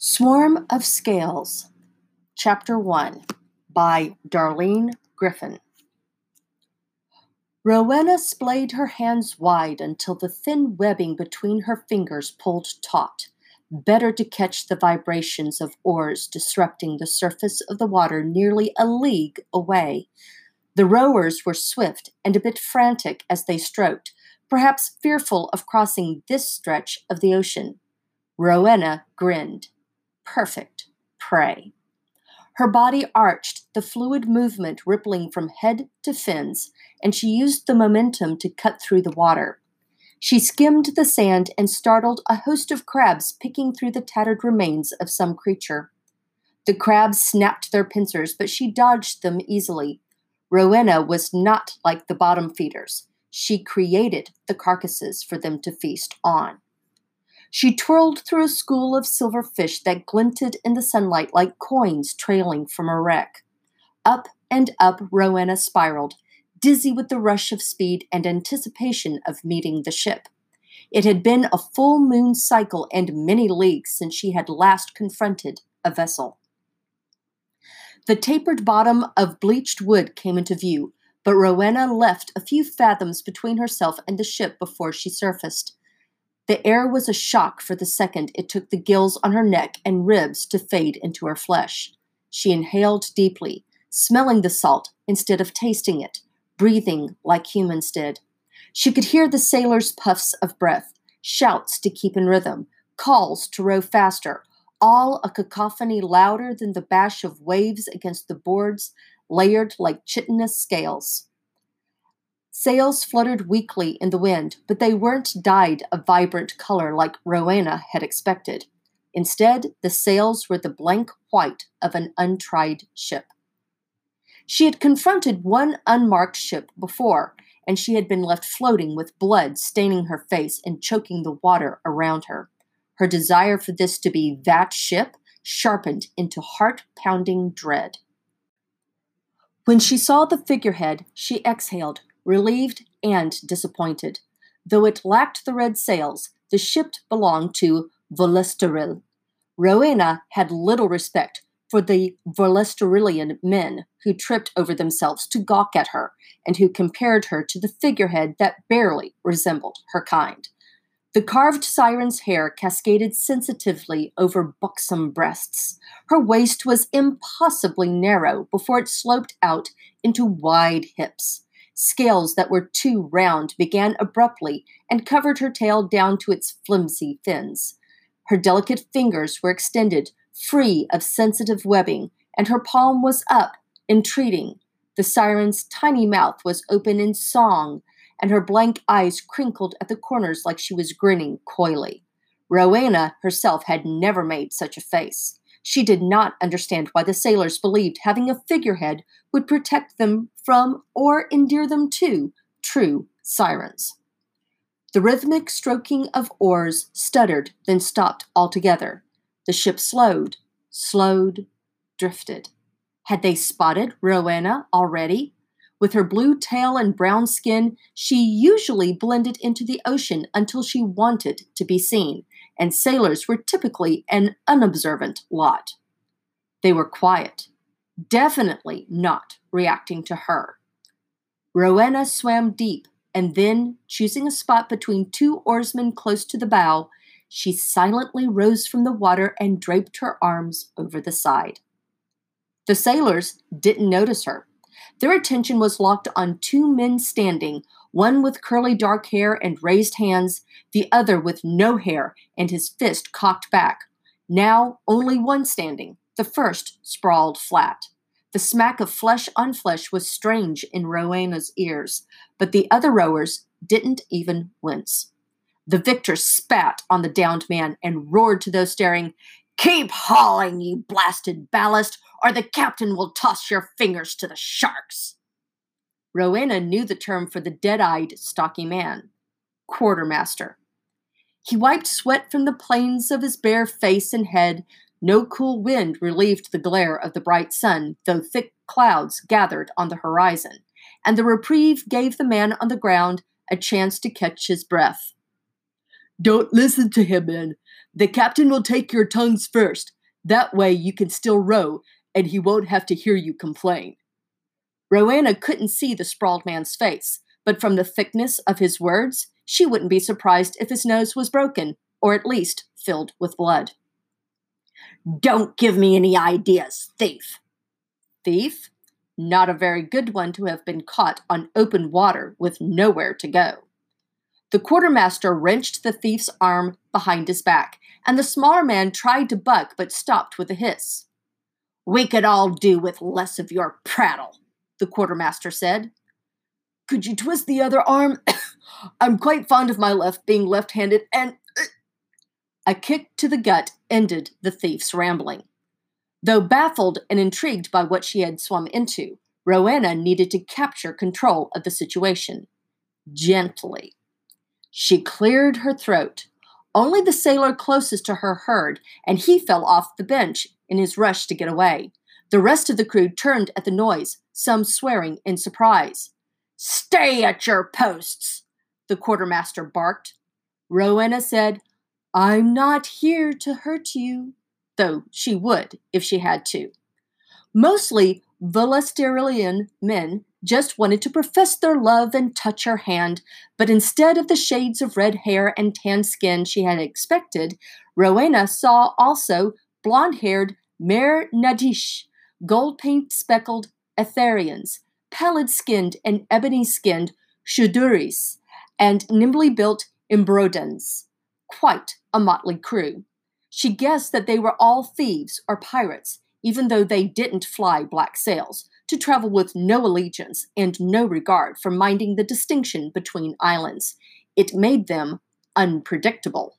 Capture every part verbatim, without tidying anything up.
Swarm of Scales, Chapter one, by Darlene Griffin. Rowena splayed her hands wide until the thin webbing between her fingers pulled taut, better to catch the vibrations of oars disrupting the surface of the water nearly a league away. The rowers were swift and a bit frantic as they stroked, perhaps fearful of crossing this stretch of the ocean. Rowena grinned. Perfect prey. Her body arched, the fluid movement rippling from head to fins, and she used the momentum to cut through the water. She skimmed the sand and startled a host of crabs picking through the tattered remains of some creature. The crabs snapped their pincers, but she dodged them easily. Rowena was not like the bottom feeders. She created the carcasses for them to feast on. She twirled through a school of silver fish that glinted in the sunlight like coins trailing from a wreck. Up and up Rowena spiraled, dizzy with the rush of speed and anticipation of meeting the ship. It had been a full moon cycle and many leagues since she had last confronted a vessel. The tapered bottom of bleached wood came into view, but Rowena left a few fathoms between herself and the ship before she surfaced. The air was a shock for the second it took the gills on her neck and ribs to fade into her flesh. She inhaled deeply, smelling the salt instead of tasting it, breathing like humans did. She could hear the sailors' puffs of breath, shouts to keep in rhythm, calls to row faster, all a cacophony louder than the bash of waves against the boards, layered like chitinous scales. Sails fluttered weakly in the wind, but they weren't dyed a vibrant color like Rowena had expected. Instead, the sails were the blank white of an untried ship. She had confronted one unmarked ship before, and she had been left floating with blood staining her face and choking the water around her. Her desire for this to be that ship sharpened into heart-pounding dread. When she saw the figurehead, she exhaled, relieved and disappointed. Though it lacked the red sails, the ship belonged to Volesteril. Rowena had little respect for the Volesterilian men who tripped over themselves to gawk at her and who compared her to the figurehead that barely resembled her kind. The carved siren's hair cascaded sensitively over buxom breasts. Her waist was impossibly narrow before it sloped out into wide hips. Scales that were too round began abruptly and covered her tail down to its flimsy fins. Her delicate fingers were extended, free of sensitive webbing, and her palm was up, entreating. The siren's tiny mouth was open in song, and her blank eyes crinkled at the corners like she was grinning coyly. Rowena herself had never made such a face. She did not understand why the sailors believed having a figurehead would protect them from or endear them to true sirens. The rhythmic stroking of oars stuttered, then stopped altogether. The ship slowed, slowed, drifted. Had they spotted Rowena already? With her blue tail and brown skin, she usually blended into the ocean until she wanted to be seen, and sailors were typically an unobservant lot. They were quiet, definitely not reacting to her. Rowena swam deep, and then, choosing a spot between two oarsmen close to the bow, she silently rose from the water and draped her arms over the side. The sailors didn't notice her. Their attention was locked on two men standing, one with curly dark hair and raised hands, the other with no hair and his fist cocked back. Now only one standing, the first sprawled flat. The smack of flesh on flesh was strange in Rowena's ears, but the other rowers didn't even wince. The victor spat on the downed man and roared to those staring, "Keep hauling, you blasted ballast, or the captain will toss your fingers to the sharks." Rowena knew the term for the dead-eyed, stocky man, quartermaster. He wiped sweat from the planes of his bare face and head. No cool wind relieved the glare of the bright sun, though thick clouds gathered on the horizon, and the reprieve gave the man on the ground a chance to catch his breath. "Don't listen to him, men. The captain will take your tongues first. That way you can still row, and he won't have to hear you complain." Rowena couldn't see the sprawled man's face, but from the thickness of his words, she wouldn't be surprised if his nose was broken, or at least filled with blood. "Don't give me any ideas, thief!" Thief? Not a very good one to have been caught on open water with nowhere to go. The quartermaster wrenched the thief's arm behind his back, and the smaller man tried to buck but stopped with a hiss. "We could all do with less of your prattle," the quartermaster said. "Could you twist the other arm? I'm quite fond of my left, being left-handed, and..." A kick to the gut ended the thief's rambling. Though baffled and intrigued by what she had swum into, Rowena needed to capture control of the situation. Gently. She cleared her throat. Only the sailor closest to her heard, and he fell off the bench in his rush to get away. The rest of the crew turned at the noise, some swearing in surprise. "Stay at your posts!" the quartermaster barked. Rowena said, "I'm not here to hurt you," though she would if she had to. Mostly Volesterilian men just wanted to profess their love and touch her hand, but instead of the shades of red hair and tan skin she had expected, Rowena saw also blonde-haired Mer Nadish, gold-paint-speckled Aetherians, pallid-skinned and ebony-skinned Shuduris, and nimbly-built Imbrodens. Quite a motley crew. She guessed that they were all thieves or pirates, even though they didn't fly black sails, to travel with no allegiance and no regard for minding the distinction between islands. It made them unpredictable.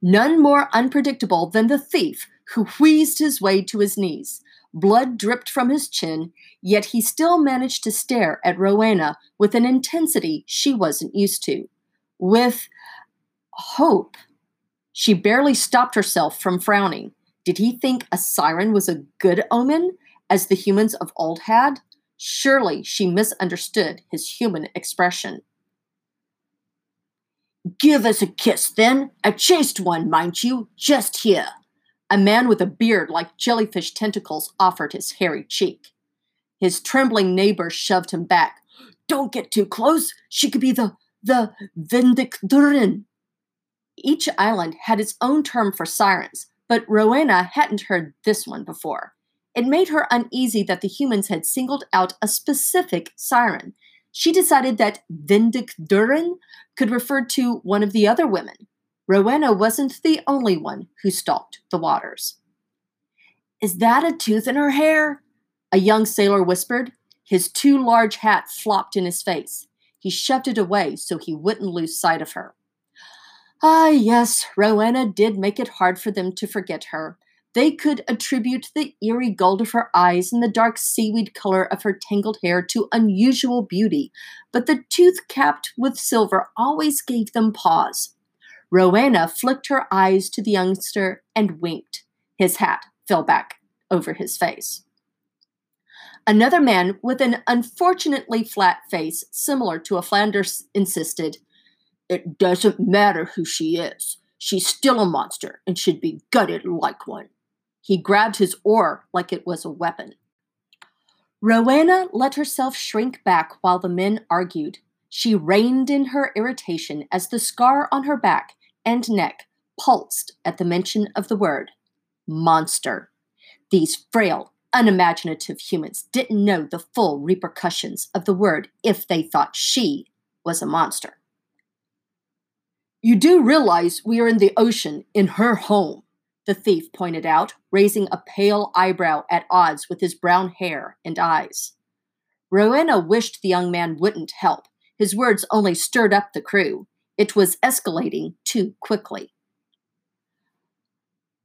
None more unpredictable than the thief who wheezed his way to his knees. Blood dripped from his chin, yet he still managed to stare at Rowena with an intensity she wasn't used to. With hope. She barely stopped herself from frowning. Did he think a siren was a good omen, as the humans of old had? Surely she misunderstood his human expression. "Give us a kiss, then. A chaste one, mind you, just here." A man with a beard like jellyfish tentacles offered his hairy cheek. His trembling neighbor shoved him back. "Don't get too close. She could be the, the Vendikdurin." Each island had its own term for sirens, but Rowena hadn't heard this one before. It made her uneasy that the humans had singled out a specific siren. She decided that Vendikdurin could refer to one of the other women. Rowena wasn't the only one who stalked the waters. "Is that a tooth in her hair?" a young sailor whispered. His too large hat flopped in his face. He shoved it away so he wouldn't lose sight of her. Ah, yes, Rowena did make it hard for them to forget her. They could attribute the eerie gold of her eyes and the dark seaweed color of her tangled hair to unusual beauty, but the tooth capped with silver always gave them pause. Rowena flicked her eyes to the youngster and winked. His hat fell back over his face. Another man with an unfortunately flat face, similar to a Flanders, insisted, "It doesn't matter who she is. She's still a monster and should be gutted like one." He grabbed his oar like it was a weapon. Rowena let herself shrink back while the men argued. She reined in her irritation as the scar on her back and neck pulsed at the mention of the word monster. These frail, unimaginative humans didn't know the full repercussions of the word if they thought she was a monster. "You do realize we are in the ocean, in her home," the thief pointed out, raising a pale eyebrow at odds with his brown hair and eyes. Rowena wished the young man wouldn't help. His words only stirred up the crew. It was escalating too quickly.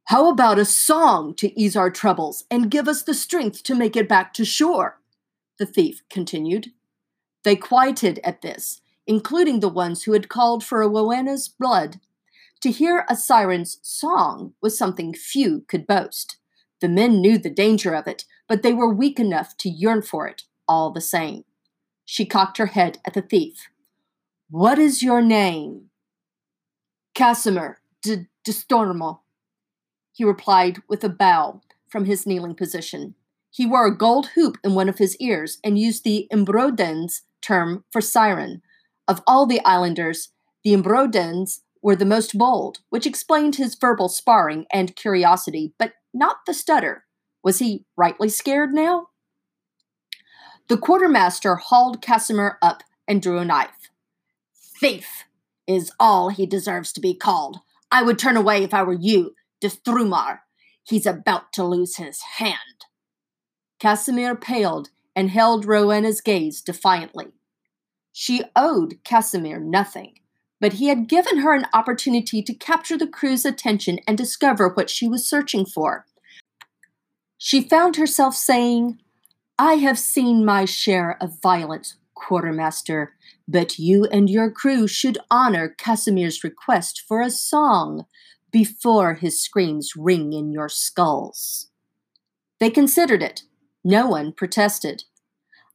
"How about a song to ease our troubles and give us the strength to make it back to shore?" the thief continued. They quieted at this, including the ones who had called for Rowena's blood. To hear a siren's song was something few could boast. The men knew the danger of it, but they were weak enough to yearn for it all the same. She cocked her head at the thief. "What is your name?" "Casimir de, de Stormo, he replied with a bow from his kneeling position. He wore a gold hoop in one of his ears and used the Imbrodens term for siren. Of all the islanders, the Imbrodens were the most bold, which explained his verbal sparring and curiosity, but not the stutter. Was he rightly scared now? The quartermaster hauled Casimir up and drew a knife. Thief is all he deserves to be called. I would turn away if I were you, de Strumar. He's about to lose his hand. Casimir paled and held Rowena's gaze defiantly. She owed Casimir nothing, but he had given her an opportunity to capture the crew's attention and discover what she was searching for. She found herself saying, I have seen my share of violence, Quartermaster, but you and your crew should honor Casimir's request for a song before his screams ring in your skulls. They considered it. No one protested.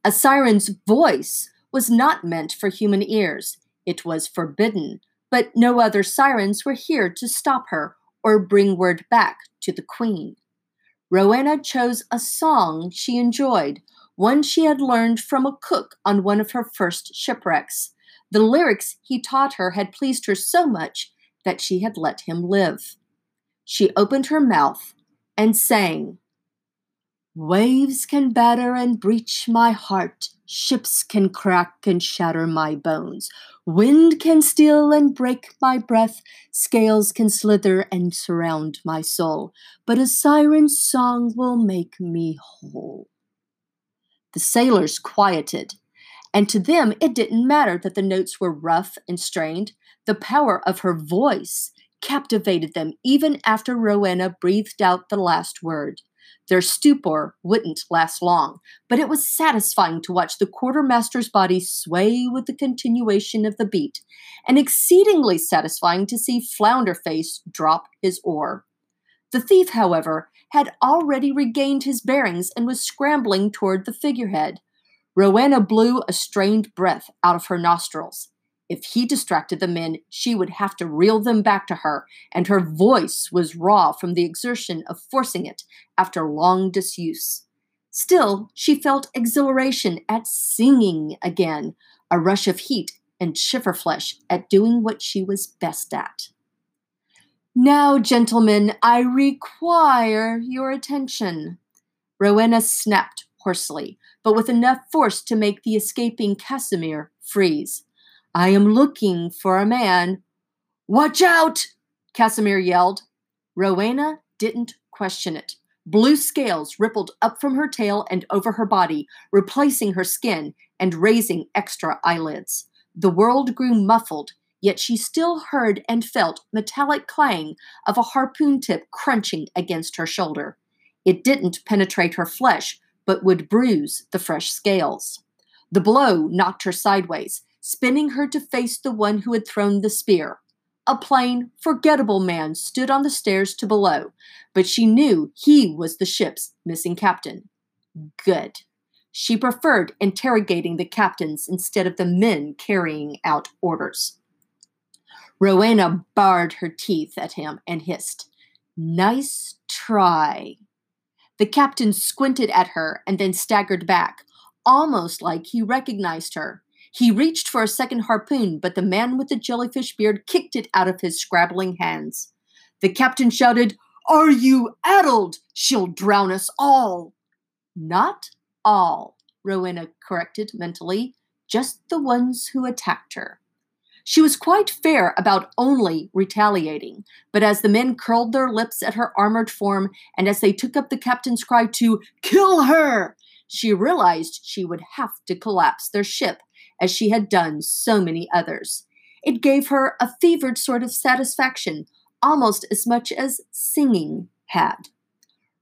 A siren's voice was not meant for human ears. It was forbidden, but no other sirens were here to stop her or bring word back to the queen. Rowena chose a song she enjoyed, one she had learned from a cook on one of her first shipwrecks. The lyrics he taught her had pleased her so much that she had let him live. She opened her mouth and sang, Waves can batter and breach my heart. Ships can crack and shatter my bones. Wind can steal and break my breath. Scales can slither and surround my soul. But a siren's song will make me whole. The sailors quieted, and to them it didn't matter that the notes were rough and strained. The power of her voice captivated them even after Rowena breathed out the last word. Their stupor wouldn't last long, but it was satisfying to watch the quartermaster's body sway with the continuation of the beat, and exceedingly satisfying to see Flounderface drop his oar. The thief, however, had already regained his bearings and was scrambling toward the figurehead. Rowena blew a strained breath out of her nostrils. If he distracted the men, she would have to reel them back to her, and her voice was raw from the exertion of forcing it after long disuse. Still, she felt exhilaration at singing again, a rush of heat and shiverflesh at doing what she was best at. Now, gentlemen, I require your attention. Rowena snapped hoarsely, but with enough force to make the escaping Casimir freeze. I am looking for a man. Watch out! Casimir yelled. Rowena didn't question it. Blue scales rippled up from her tail and over her body, replacing her skin and raising extra eyelids. The world grew muffled, yet she still heard and felt metallic clang of a harpoon tip crunching against her shoulder. It didn't penetrate her flesh, but would bruise the fresh scales. The blow knocked her sideways, spinning her to face the one who had thrown the spear. A plain, forgettable man stood on the stairs to below, but she knew he was the ship's missing captain. Good. She preferred interrogating the captains instead of the men carrying out orders. Rowena bared her teeth at him and hissed, Nice try. The captain squinted at her and then staggered back, almost like he recognized her. He reached for a second harpoon, but the man with the jellyfish beard kicked it out of his scrabbling hands. The captain shouted, Are you addled? She'll drown us all. Not all, Rowena corrected mentally, just the ones who attacked her. She was quite fair about only retaliating, but as the men curled their lips at her armored form, and as they took up the captain's cry to kill her, she realized she would have to collapse their ship, as she had done so many others. It gave her a fevered sort of satisfaction, almost as much as singing had.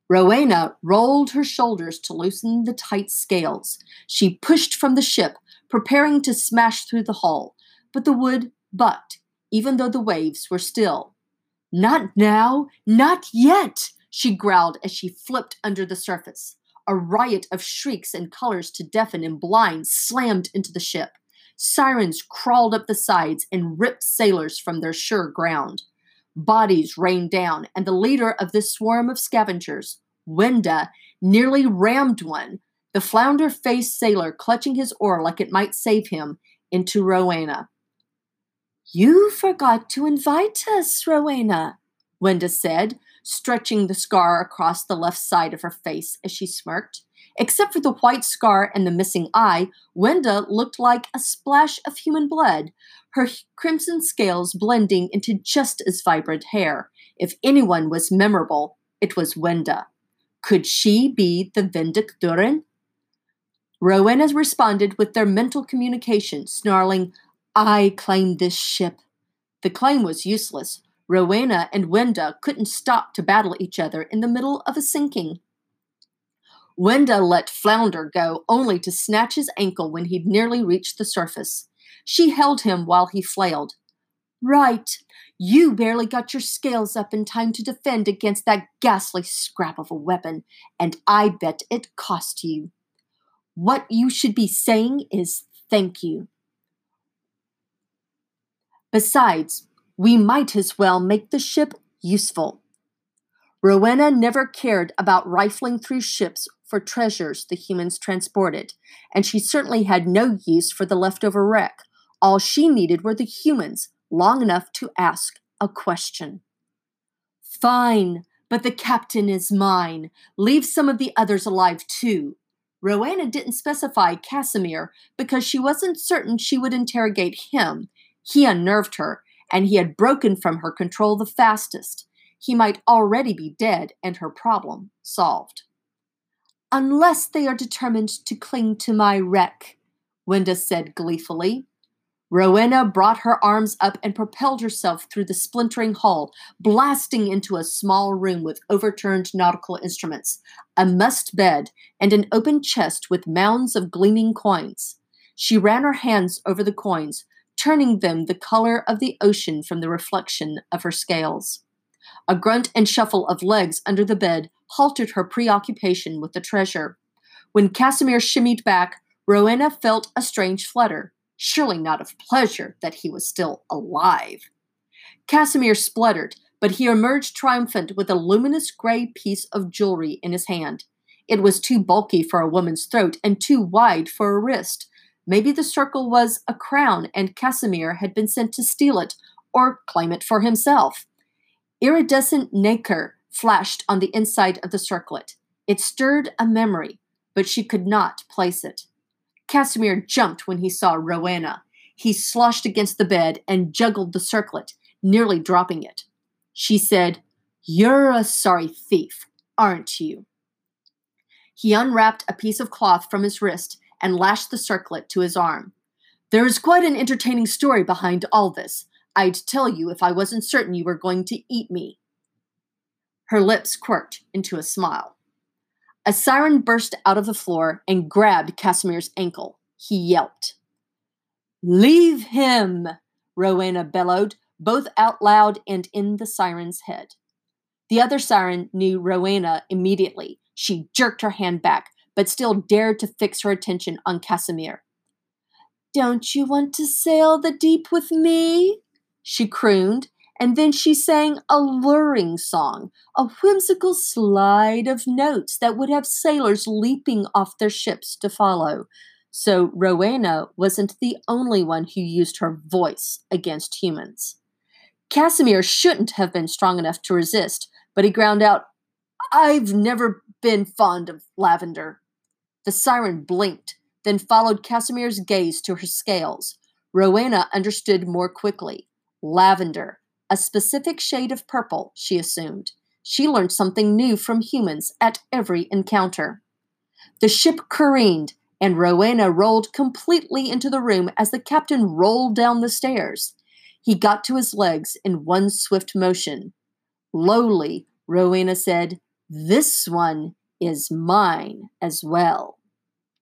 Rowena rolled her shoulders to loosen the tight scales. She pushed from the ship, preparing to smash through the hull, but the wood bucked, even though the waves were still. Not now, not yet, she growled as she flipped under the surface. A riot of shrieks and colors to deafen and blind slammed into the ship. Sirens crawled up the sides and ripped sailors from their sure ground. Bodies rained down, and the leader of this swarm of scavengers, Wenda, nearly rammed one, the flounder-faced sailor clutching his oar like it might save him, into Rowena. "You forgot to invite us, Rowena," Wenda said, stretching the scar across the left side of her face as she smirked. Except for the white scar and the missing eye, Wenda looked like a splash of human blood, her crimson scales blending into just as vibrant hair. If anyone was memorable, it was Wenda. Could she be the Vendikdurin? Rowena responded with their mental communication, snarling, "I claim this ship." The claim was useless. Rowena and Wenda couldn't stop to battle each other in the middle of a sinking. Wenda let Flounder go only to snatch his ankle when he'd nearly reached the surface. She held him while he flailed. "Right. You barely got your scales up in time to defend against that ghastly scrap of a weapon, and I bet it cost you. What you should be saying is thank you. Besides, we might as well make the ship useful." Rowena never cared about rifling through ships for treasures the humans transported, and she certainly had no use for the leftover wreck. All she needed were the humans, long enough to ask a question. "Fine, but the captain is mine. Leave some of the others alive, too." Rowena didn't specify Casimir because she wasn't certain she would interrogate him. He unnerved her, and he had broken from her control the fastest. He might already be dead and her problem solved. "Unless they are determined to cling to my wreck," Wenda said gleefully. Rowena brought her arms up and propelled herself through the splintering hull, blasting into a small room with overturned nautical instruments, a mussed bed, and an open chest with mounds of gleaming coins. She ran her hands over the coins, turning them the color of the ocean from the reflection of her scales. A grunt and shuffle of legs under the bed halted her preoccupation with the treasure. When Casimir shimmied back, Rowena felt a strange flutter, surely not of pleasure that he was still alive. Casimir spluttered, but he emerged triumphant with a luminous gray piece of jewelry in his hand. It was too bulky for a woman's throat and too wide for a wrist. Maybe the circle was a crown and Casimir had been sent to steal it or claim it for himself. Iridescent nacre flashed on the inside of the circlet. It stirred a memory, but she could not place it. Casimir jumped when he saw Rowena. He sloshed against the bed and juggled the circlet, nearly dropping it. She said, "You're a sorry thief, aren't you?" He unwrapped a piece of cloth from his wrist and lashed the circlet to his arm. "There is quite an entertaining story behind all this. I'd tell you if I wasn't certain you were going to eat me." Her lips quirked into a smile. A siren burst out of the floor and grabbed Casimir's ankle. He yelped. "Leave him!" Rowena bellowed, both out loud and in the siren's head. The other siren knew Rowena immediately. She jerked her hand back, but still dared to fix her attention on Casimir. "Don't you want to sail the deep with me?" she crooned, and then she sang a luring song, a whimsical slide of notes that would have sailors leaping off their ships to follow. So Rowena wasn't the only one who used her voice against humans. Casimir shouldn't have been strong enough to resist, but he ground out, "I've never been fond of lavender." The siren blinked, then followed Casimir's gaze to her scales. Rowena understood more quickly. Lavender, a specific shade of purple, she assumed. She learned something new from humans at every encounter. The ship careened, and Rowena rolled completely into the room as the captain rolled down the stairs. He got to his legs in one swift motion. Lowly, Rowena said, "This one is mine as well."